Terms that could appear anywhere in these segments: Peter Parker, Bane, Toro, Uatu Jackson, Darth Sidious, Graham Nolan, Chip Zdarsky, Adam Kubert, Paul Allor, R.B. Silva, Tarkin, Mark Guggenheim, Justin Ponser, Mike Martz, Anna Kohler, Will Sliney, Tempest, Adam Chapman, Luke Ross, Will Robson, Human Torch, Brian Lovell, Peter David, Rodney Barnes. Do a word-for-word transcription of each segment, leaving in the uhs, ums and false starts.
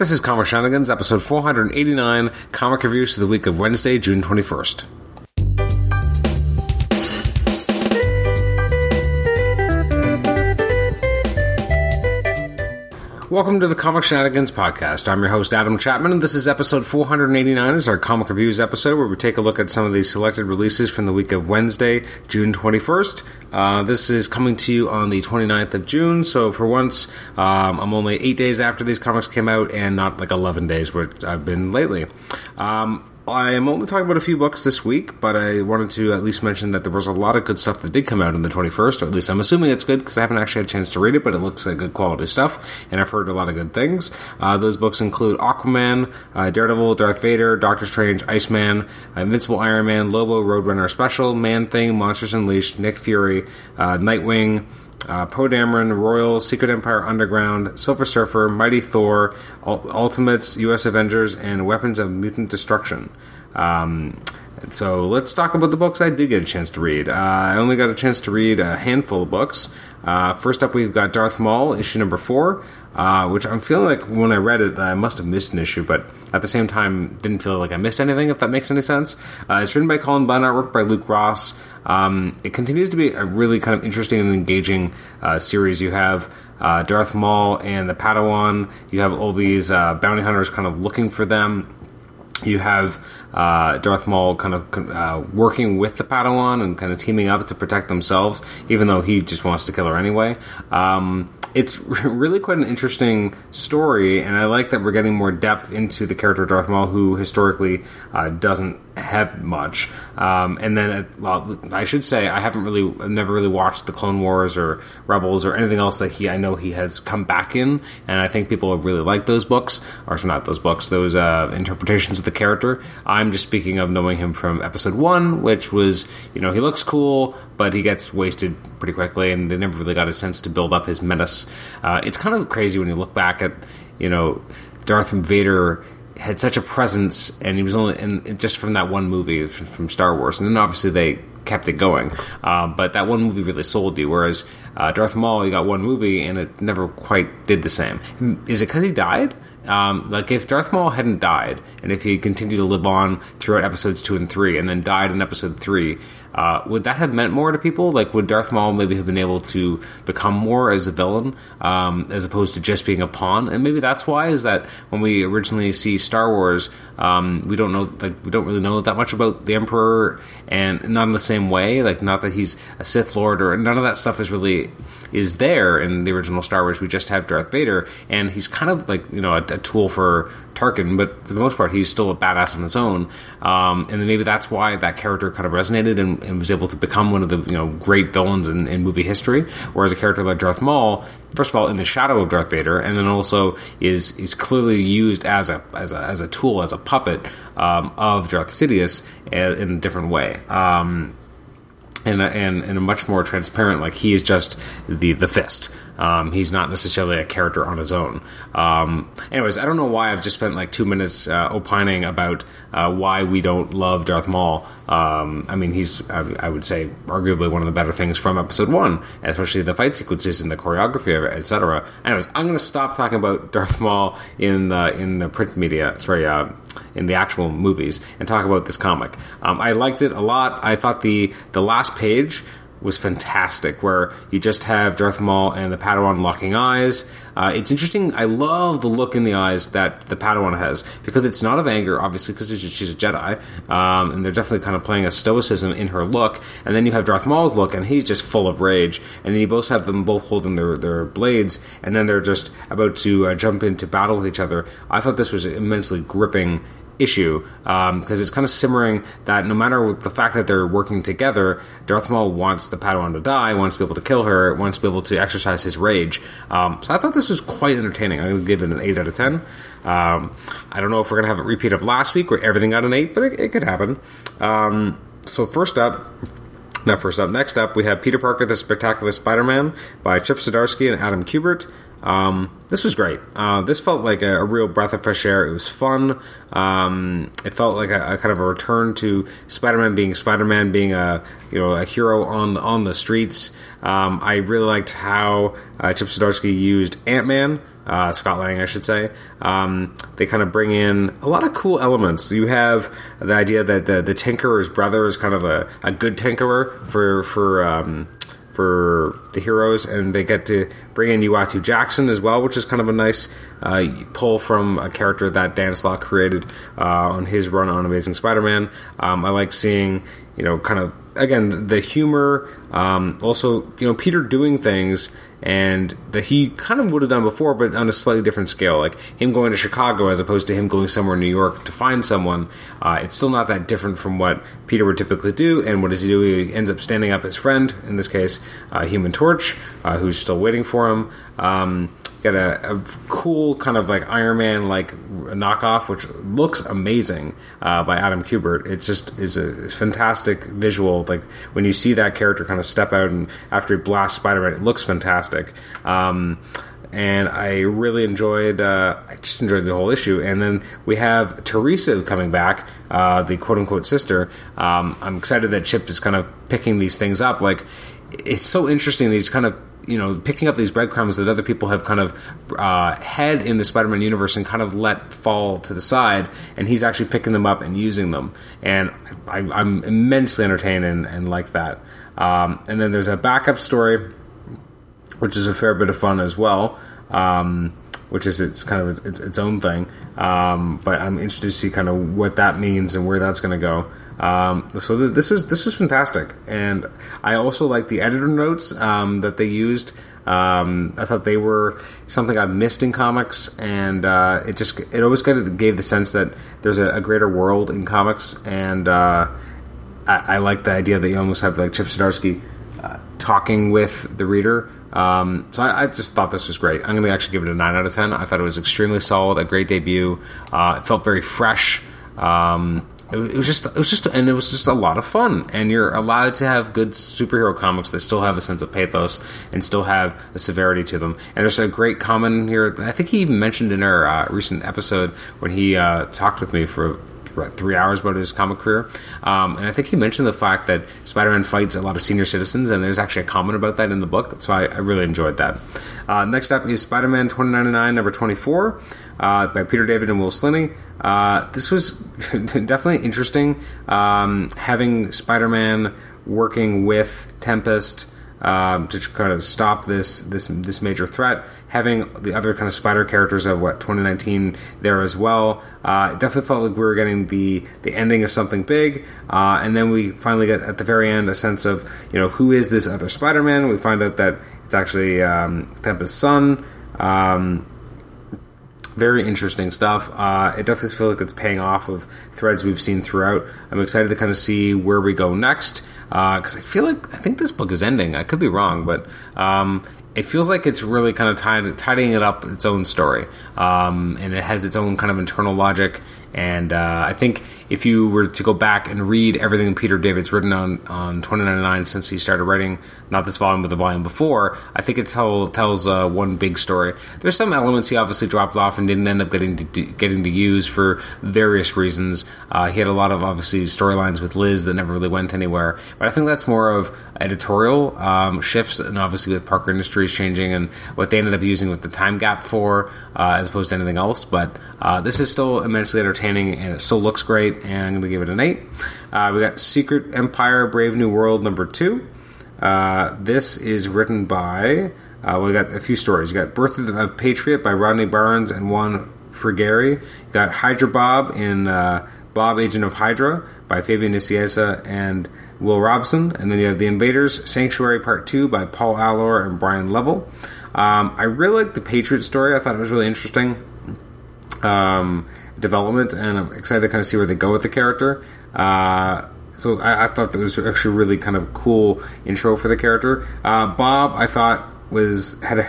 This is Comic Shenanigans, episode four eighty-nine, comic reviews for the week of Wednesday, June twenty-first. Welcome to the Comic Shenanigans Podcast. I'm your host, Adam Chapman, and this is episode four eighty-nine. It's our comic reviews episode where we take a look at some of the selected releases from the week of Wednesday, June twenty-first. Uh, this is coming to you on the twenty-ninth of June, so for once, um, I'm only eight days after these comics came out and not like eleven days, which I've been lately. Um... I am only talking about a few books this week, but I wanted to at least mention that there was a lot of good stuff that did come out on the twenty-first, or at least I'm assuming it's good because I haven't actually had a chance to read it, but it looks like good quality stuff, and I've heard a lot of good things. Uh, those books include Aquaman, uh, Daredevil, Darth Vader, Doctor Strange, Iceman, Invincible Iron Man, Lobo, Roadrunner Special, Man-Thing, Monsters Unleashed, Nick Fury, uh, Nightwing, Uh, Poe Dameron, Royal, Secret Empire Underground, Silver Surfer, Mighty Thor, Ul- Ultimates, U S Avengers, and Weapons of Mutant Destruction. Um, so let's talk about the books I did get a chance to read. Uh, I only got a chance to read a handful of books. Uh, first up, we've got Darth Maul, issue number four, uh, which I'm feeling like when I read it, I must have missed an issue, but at the same time, didn't feel like I missed anything, if that makes any sense. Uh, it's written by Cullen Bunn, artwork by Luke Ross. Um, it continues to be a really kind of interesting and engaging uh, series. You have uh, Darth Maul and the Padawan. You have all these uh, bounty hunters kind of looking for them. You have uh, Darth Maul kind of uh, working with the Padawan and kind of teaming up to protect themselves, even though he just wants to kill her anyway. Um, it's really quite an interesting story, and I like that we're getting more depth into the character of Darth Maul, who historically uh, doesn't have much. Um, and then, well, I should say I haven't really, I've never really watched the Clone Wars or Rebels or anything else that he, I know he has come back in, and I think people have really liked those books, or not those books, those uh, interpretations of the character. I'm just speaking of knowing him from episode one, which was, you know, he looks cool, but he gets wasted pretty quickly, and they never really got a sense to build up his menace. Uh, it's kind of crazy when you look back at, you know, Darth Vader had such a presence, and he was only in, just from that one movie from Star Wars, and then obviously they kept it going. Uh, but that one movie really sold you, whereas uh, Darth Maul, you got one movie, and it never quite did the same. Is it because he died? Um, like, if Darth Maul hadn't died, and if he continued to live on throughout episodes two and three, and then died in episode three, uh, would that have meant more to people? Like, would Darth Maul maybe have been able to become more as a villain, um, as opposed to just being a pawn? And maybe that's why, is that when we originally see Star Wars, um, we don't know, like, we don't really know that much about the Emperor, and not in the same way, like, not that he's a Sith Lord, or none of that stuff is really... is there in the original Star Wars. We just have Darth Vader, and he's kind of like, you know, a, a tool for Tarkin, but for the most part, he's still a badass on his own, um, and then maybe that's why that character kind of resonated and, and was able to become one of the, you know, great villains in, in movie history, whereas a character like Darth Maul, first of all, in the shadow of Darth Vader, and then also is is clearly used as a as a, as a tool, as a puppet um, of Darth Sidious in a different way. Um And and and a much more transparent, like, he is just the the fist. Um, he's not necessarily a character on his own. Um, anyways, I don't know why I've just spent like two minutes uh, opining about uh, why we don't love Darth Maul. Um, I mean, he's, I, I would say, arguably one of the better things from episode one, especially the fight sequences and the choreography of it, et cetera. Anyways, I'm going to stop talking about Darth Maul in the, in the print media, sorry, uh, in the actual movies, and talk about this comic. Um, I liked it a lot. I thought the, the last page was fantastic, where you just have Darth Maul and the Padawan locking eyes. Uh, it's interesting. I love the look in the eyes that the Padawan has, because it's not of anger, obviously, because she's a Jedi, um, and they're definitely kind of playing a stoicism in her look. And then you have Darth Maul's look, and he's just full of rage. And then you both have them both holding their, their blades, and then they're just about to uh, jump into battle with each other. I thought this was immensely gripping issue, um, because it's kind of simmering that no matter the fact that they're working together, Darth Maul wants the Padawan to die, wants to be able to kill her, wants to be able to exercise his rage. Um, so I thought this was quite entertaining. I'm going to give it an eight out of ten. Um, I don't know if we're going to have a repeat of last week where everything got an eight, but it, it could happen. Um, so first up... Not first up. Next up, we have Peter Parker, The Spectacular Spider-Man by Chip Zdarsky and Adam Kubert. Um, this was great. Uh, this felt like a, a real breath of fresh air. It was fun. Um, it felt like a, a kind of a return to Spider-Man being Spider-Man, being a, you know, a hero on on the streets. Um, I really liked how uh, Chip Zdarsky used Ant-Man. uh, Scott Lang, I should say. Um, they kind of bring in a lot of cool elements. You have the idea that the, the Tinkerer's brother is kind of a, a good Tinkerer for for um, for the heroes, and they get to bring in Uatu Jackson as well, which is kind of a nice uh, pull from a character that Dan Slott created uh, on his run on Amazing Spider-Man. Um, I like seeing, you know, kind of, again, the humor, um, also, you know, Peter doing things and that he kind of would have done before, but on a slightly different scale, like him going to Chicago as opposed to him going somewhere in New York to find someone. Uh, it's still not that different from what Peter would typically do, and what does he do? He ends up standing up his friend, in this case, uh, Human Torch, uh, who's still waiting for him. Um, got a, a cool kind of like Iron Man like knockoff, which looks amazing, uh, by Adam Kubert. It's just is a fantastic visual. Like when you see that character kind of step out and after he blasts Spider-Man, it looks fantastic. Um, and I really enjoyed, uh, I just enjoyed the whole issue. And then we have Teresa coming back, uh, the quote unquote sister. Um, I'm excited that Chip is kind of picking these things up. Like it's so interesting. These kind of, you know, picking up these breadcrumbs that other people have kind of uh, had in the Spider-Man universe and kind of let fall to the side, and he's actually picking them up and using them. And I, I'm immensely entertained and, and like that. Um, and then there's a backup story, which is a fair bit of fun as well, um, which is it's kind of its, its, its own thing. Um, but I'm interested to see kind of what that means and where that's going to go. Um, so th- this was this was fantastic, and I also like the editor notes um, that they used. Um, I thought they were something I've missed in comics, and uh, it just it always kind of gave the sense that there's a, a greater world in comics, and uh, I, I like the idea that you almost have like Chip Zdarsky uh, talking with the reader. Um, so I, I just thought this was great. I'm going to actually give it a nine out of ten. I thought it was extremely solid, a great debut. Uh, it felt very fresh. Um, It was just, it was just, and it was just a lot of fun. And you're allowed to have good superhero comics that still have a sense of pathos and still have a severity to them. And there's a great comment here. I think he even mentioned in our uh, recent episode when he uh, talked with me for about three hours about his comic career. Um, and I think he mentioned the fact that Spider-Man fights a lot of senior citizens, and there's actually a comment about that in the book. So I, I really enjoyed that. Uh, next up is Spider-Man twenty ninety-nine, number twenty-four, uh, by Peter David and Will Sliney. Uh, this was definitely interesting, um, having Spider-Man working with Tempest um, to kind of stop this this this major threat, having the other kind of Spider characters of, what, twenty nineteen there as well. Uh, it definitely felt like we were getting the, the ending of something big, uh, and then we finally get, at the very end, a sense of, you know, who is this other Spider-Man? We find out that it's actually um, Tempest's son. Um Very interesting stuff. Uh, it definitely feels like it's paying off of threads we've seen throughout. I'm excited to kind of see where we go next, because uh, I feel like I think this book is ending. I could be wrong, but um, it feels like it's really kind of tied, tidying it up its own story, um, and it has its own kind of internal logic. And uh, I think if you were to go back and read everything Peter David's written on, on twenty ninety-nine since he started writing, not this volume, but the volume before, I think it tell, tells uh, one big story. There's some elements he obviously dropped off and didn't end up getting to, getting to use for various reasons. Uh, he had a lot of, obviously, storylines with Liz that never really went anywhere. But I think that's more of editorial um, shifts, and obviously with Parker Industries changing and what they ended up using with the time gap for, uh, as opposed to anything else. But uh, this is still immensely entertaining, and it still looks great, and I'm going to give it an eight. Uh, we got Secret Empire Brave New World number two. Uh, this is written by, uh, we got a few stories. You got Birth of, the, of Patriot by Rodney Barnes and Juan Frigari. You got Hydra Bob in uh, Bob Agent of Hydra by Fabian Nicieza and Will Robson. And then you have The Invaders Sanctuary Part two by Paul Allor and Brian Lovell. Um, I really liked the Patriot story. I thought it was really interesting. Um... development, and I'm excited to kind of see where they go with the character. Uh, so I, I thought that was actually really kind of cool intro for the character. Uh, Bob, I thought, was had a,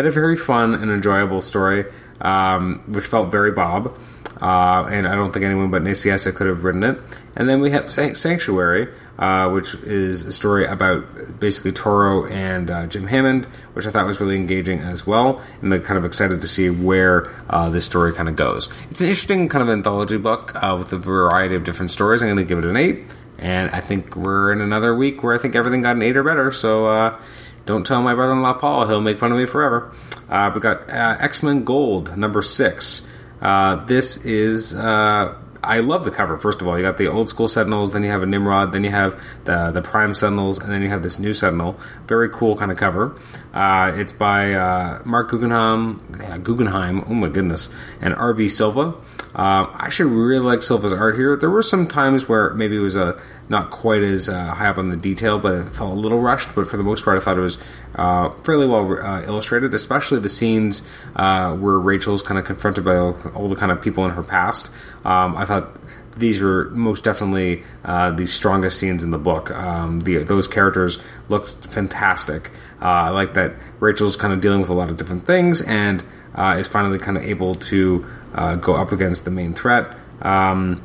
had a very fun and enjoyable story, um, which felt very Bob, uh, and I don't think anyone but Nicieza could have written it. And then we have Sanctuary, uh, which is a story about basically Toro and uh, Jim Hammond, which I thought was really engaging as well. And I'm kind of excited to see where uh, this story kind of goes. It's an interesting kind of anthology book uh, with a variety of different stories. I'm going to give it an eight. And I think we're in another week where I think everything got an eight or better. So uh, Don't tell my brother-in-law Paul, he'll make fun of me forever. Uh, we got uh, X-Men Gold, number six. Uh, this is... Uh, I love the cover, first of all. You got the old school Sentinels, then you have a Nimrod, then you have the the Prime Sentinels, and then you have this new Sentinel. Very cool kind of cover. Uh, it's by uh, Mark Guggenheim, uh, Guggenheim, oh my goodness, and R B. Silva. Uh, I actually really like Silva's art here. There were some times where maybe it was a, not quite as uh, high up on the detail, but it felt a little rushed. But for the most part, I thought it was uh, fairly well uh, illustrated, especially the scenes uh, where Rachel's kind of confronted by all, all the kind of people in her past. Um, I thought these were most definitely uh, the strongest scenes in the book. Um, the, those characters looked fantastic. Uh, I like that Rachel's kind of dealing with a lot of different things and uh, is finally kind of able to uh, go up against the main threat. Um,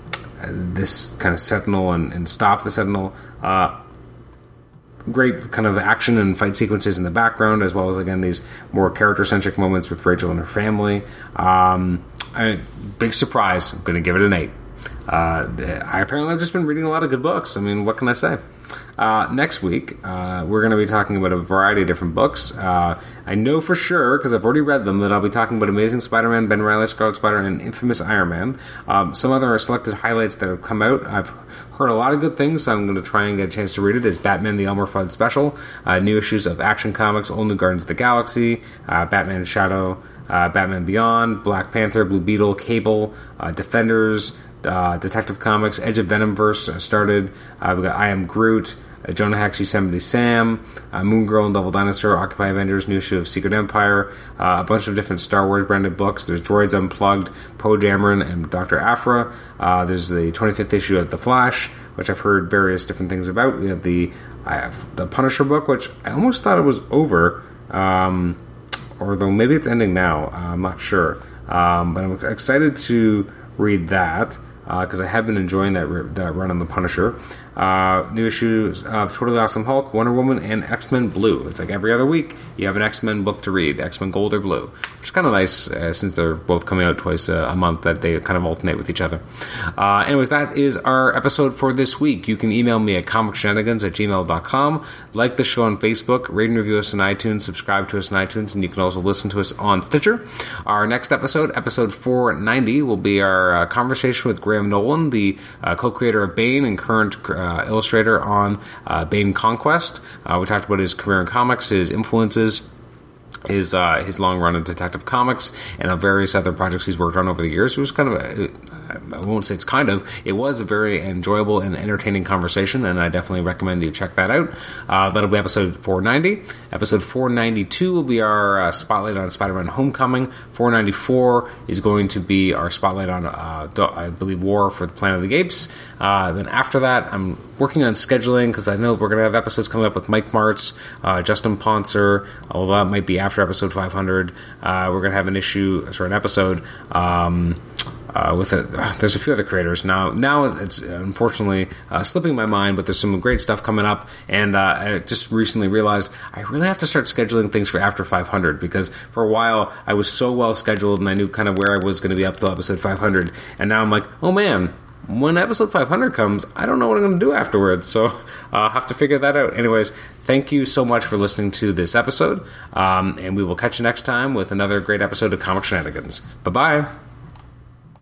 this kind of Sentinel and, and stop the Sentinel. Uh, great kind of action and fight sequences in the background, as well as, again, these more character-centric moments with Rachel and her family. Um, I, big surprise. I'm going to give it an eight. Uh, I apparently have just been reading a lot of good books. I mean, what can I say? Uh, next week, uh, we're going to be talking about a variety of different books. Uh, I know for sure, because I've already read them, that I'll be talking about Amazing Spider-Man, Ben Reilly, Scarlet Spider, and Infamous Iron Man. Um, some other selected highlights that have come out. I've heard a lot of good things, so I'm going to try and get a chance to read it. Is Batman the Elmer Fudd Special, uh, new issues of Action Comics, Old New Guardians of the Galaxy, uh, Batman Shadow, uh, Batman Beyond, Black Panther, Blue Beetle, Cable, uh, Defenders, Uh, Detective Comics, Edge of Venomverse started. Uh, we got I Am Groot, uh, Jonah Hex, Yosemite Sam, uh, Moon Girl and Double Dinosaur, Occupy Avengers, new issue of Secret Empire, uh, a bunch of different Star Wars branded books. There's Droids Unplugged, Poe Dameron, and Doctor Aphra. Uh, there's the twenty-fifth issue of The Flash, which I've heard various different things about. We have the I have the Punisher book, which I almost thought it was over, um, or though maybe it's ending now. Uh, I'm not sure, um, but I'm excited to read that. Because uh, I have been enjoying that, re- that run on The Punisher. Uh, new issues of Totally Awesome Hulk, Wonder Woman, and X-Men Blue. It's like every other week you have an X-Men book to read, X-Men Gold or Blue. Which is kind of nice uh, since they're both coming out twice a-, a month that they kind of alternate with each other. Uh, anyways, that is our episode for this week. You can email me at comic shenanigans at gmail dot com. Like the show on Facebook, rate and review us on iTunes, subscribe to us on iTunes, and you can also listen to us on Stitcher. Our next episode, episode four ninety, will be our uh, conversation with Graham Nolan, the uh, co-creator of Bane and current uh, illustrator on uh, Bane Conquest. Uh, we talked about his career in comics, his influences, his uh, his long run in Detective Comics, and on various other projects he's worked on over the years. It was kind of, a, I won't say it's kind of, it was a very enjoyable and entertaining conversation, and I definitely recommend you check that out. Uh, that'll be episode four ninety. Episode four ninety-two will be our uh, spotlight on Spider-Man Homecoming. four ninety-four is going to be our spotlight on, uh, I believe, War for the Planet of the Apes. Uh, then after that, I'm working on scheduling, because I know we're going to have episodes coming up with Mike Martz, uh, Justin Ponser, although that might be after episode five hundred. Uh, we're going to have an issue, sorry, an episode um, uh, with a, uh, there's a few other creators. Now, now it's unfortunately uh, slipping my mind, but there's some great stuff coming up, and uh, I just recently realized I really have to start scheduling things for after five hundred, because for a while I was so well scheduled, and I knew kind of where I was going to be up to episode five hundred, and now I'm like, oh man, when episode five hundred comes, I don't know what I'm going to do afterwards, so I'll uh, have to figure that out. Anyways, thank you so much for listening to this episode, um, and we will catch you next time with another great episode of Comic Shenanigans. Bye-bye.